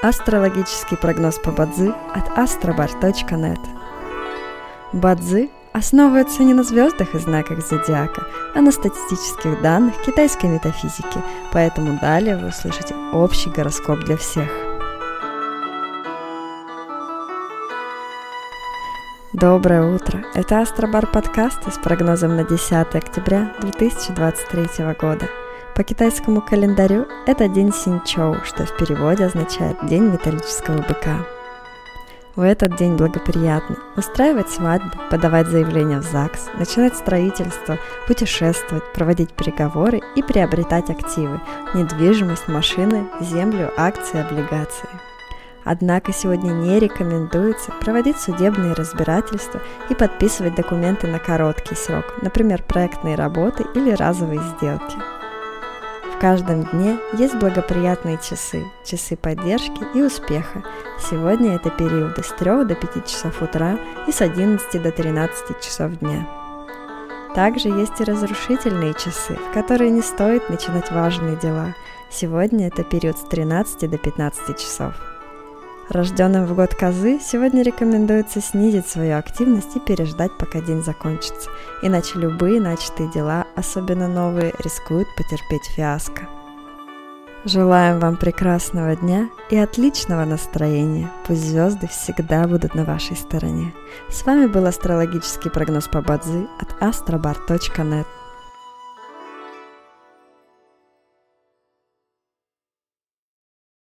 Астрологический прогноз по Ба Цзы от astrobar.net. Ба Цзы основывается не на звездах и знаках зодиака, а на статистических данных китайской метафизики, поэтому далее вы услышите общий гороскоп для всех. Доброе утро! Это Astrobar подкасты с прогнозом на 10 октября 2023 года. По китайскому календарю это день Синчоу, что в переводе означает «день металлического быка». В этот день благоприятно устраивать свадьбы, подавать заявления в ЗАГС, начинать строительство, путешествовать, проводить переговоры и приобретать активы – недвижимость, машины, землю, акции, облигации. Однако сегодня не рекомендуется проводить судебные разбирательства и подписывать документы на короткий срок, например, проектные работы или разовые сделки. В каждом дне есть благоприятные часы, часы поддержки и успеха. Сегодня это периоды с 3 до 5 часов утра и с 11 до 13 часов дня. Также есть и разрушительные часы, в которые не стоит начинать важные дела. Сегодня это период с 13 до 15 часов. Рожденным в год Козы сегодня рекомендуется снизить свою активность и переждать, пока день закончится, иначе любые начатые дела, особенно новые, рискуют потерпеть фиаско. Желаем вам прекрасного дня и отличного настроения. Пусть звезды всегда будут на вашей стороне. С вами был астрологический прогноз по Ба Цзы от astrobar.net.